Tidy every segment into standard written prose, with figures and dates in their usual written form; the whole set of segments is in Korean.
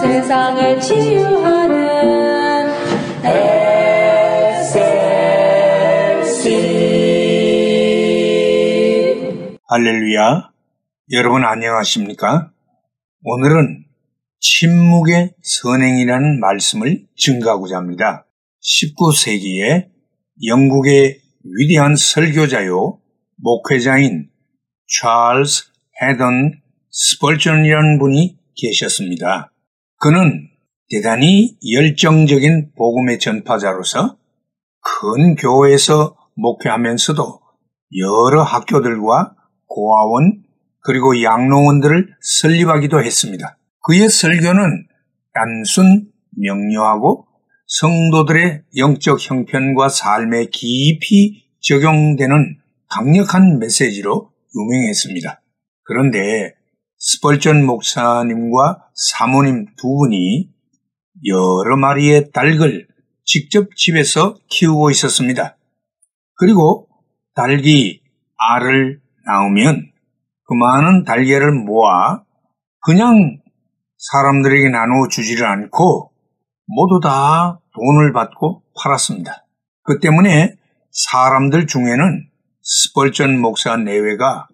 세상을 치유하는 SMC. 할렐루야, 여러분 안녕하십니까? 오늘은 침묵의 선행이라는 말씀을 증거하고자 합니다. 19세기에 영국의 위대한 설교자요 목회자인 찰스 헤던 스펄전이라는 분이 계셨습니다. 그는 대단히 열정적인 복음의 전파자로서 큰 교회에서 목회하면서도 여러 학교들과 고아원 그리고 양로원들을 설립하기도 했습니다. 그의 설교는 단순 명료하고 성도들의 영적 형편과 삶에 깊이 적용되는 강력한 메시지로 유명했습니다. 그런데 스펄전 목사님과 사모님 두 분이 여러 마리의 닭을 직접 집에서 키우고 있었습니다. 그리고 닭이 알을 낳으면 그 많은 달걀을 모아 그냥 사람들에게 나누어 주지를 않고 모두 다 돈을 받고 팔았습니다. 그 때문에 사람들 중에는 스펄전 목사 내외가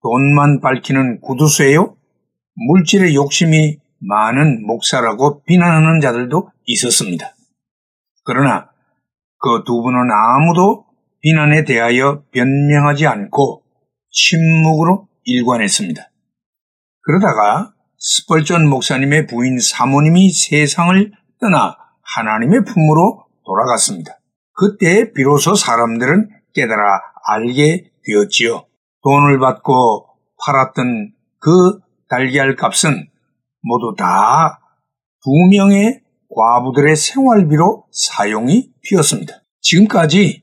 돈만 밝히는 구두쇠요, 물질의 욕심이 많은 목사라고 비난하는 자들도 있었습니다. 그러나 그 두 분은 아무도 비난에 대하여 변명하지 않고 침묵으로 일관했습니다. 그러다가 스펄전 목사님의 부인 사모님이 세상을 떠나 하나님의 품으로 돌아갔습니다. 그때 비로소 사람들은 깨달아 알게 되었지요. 돈을 받고 팔았던 그 달걀 값은 모두 다 두 명의 과부들의 생활비로 사용이 피었습니다. 지금까지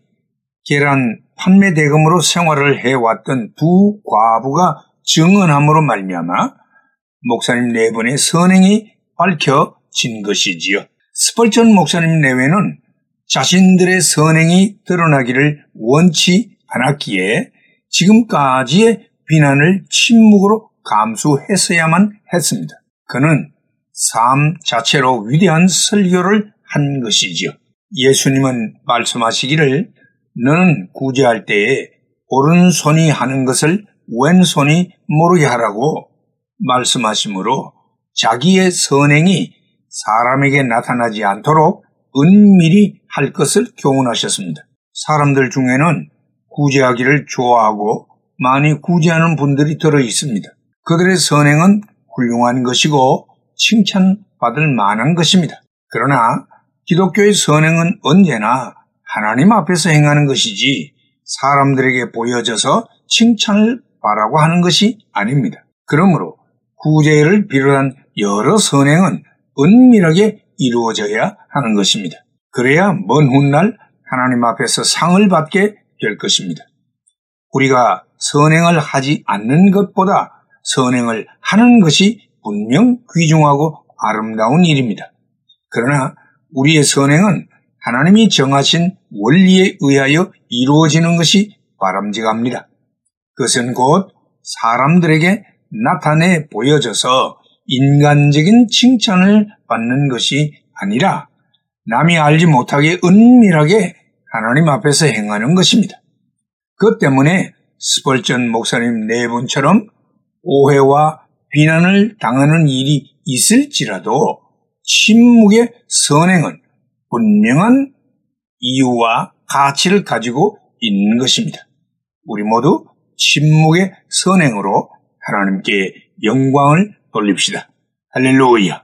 계란 판매 대금으로 생활을 해왔던 두 과부가 증언함으로 말미암아 목사님 네 분의 선행이 밝혀진 것이지요. 스펄전 목사님 내외는 자신들의 선행이 드러나기를 원치 않았기에 지금까지의 비난을 침묵으로 감수했어야만 했습니다. 그는 삶 자체로 위대한 설교를 한 것이지요. 예수님은 말씀하시기를 너는 구제할 때에 오른손이 하는 것을 왼손이 모르게 하라고 말씀하시므로 자기의 선행이 사람에게 나타나지 않도록 은밀히 할 것을 교훈하셨습니다. 사람들 중에는 구제하기를 좋아하고 많이 구제하는 분들이 들어있습니다. 그들의 선행은 훌륭한 것이고 칭찬받을 만한 것입니다. 그러나 기독교의 선행은 언제나 하나님 앞에서 행하는 것이지 사람들에게 보여져서 칭찬을 바라고 하는 것이 아닙니다. 그러므로 구제를 비롯한 여러 선행은 은밀하게 이루어져야 하는 것입니다. 그래야 먼 훗날 하나님 앞에서 상을 받게 될 것입니다. 우리가 선행을 하지 않는 것보다 선행을 하는 것이 분명 귀중하고 아름다운 일입니다. 그러나 우리의 선행은 하나님이 정하신 원리에 의하여 이루어지는 것이 바람직합니다. 그것은 곧 사람들에게 나타내 보여져서 인간적인 칭찬을 받는 것이 아니라 남이 알지 못하게 은밀하게 하나님 앞에서 행하는 것입니다. 그 때문에 스펄전 목사님 네 분처럼 오해와 비난을 당하는 일이 있을지라도 침묵의 선행은 분명한 이유와 가치를 가지고 있는 것입니다. 우리 모두 침묵의 선행으로 하나님께 영광을 돌립시다. 할렐루야.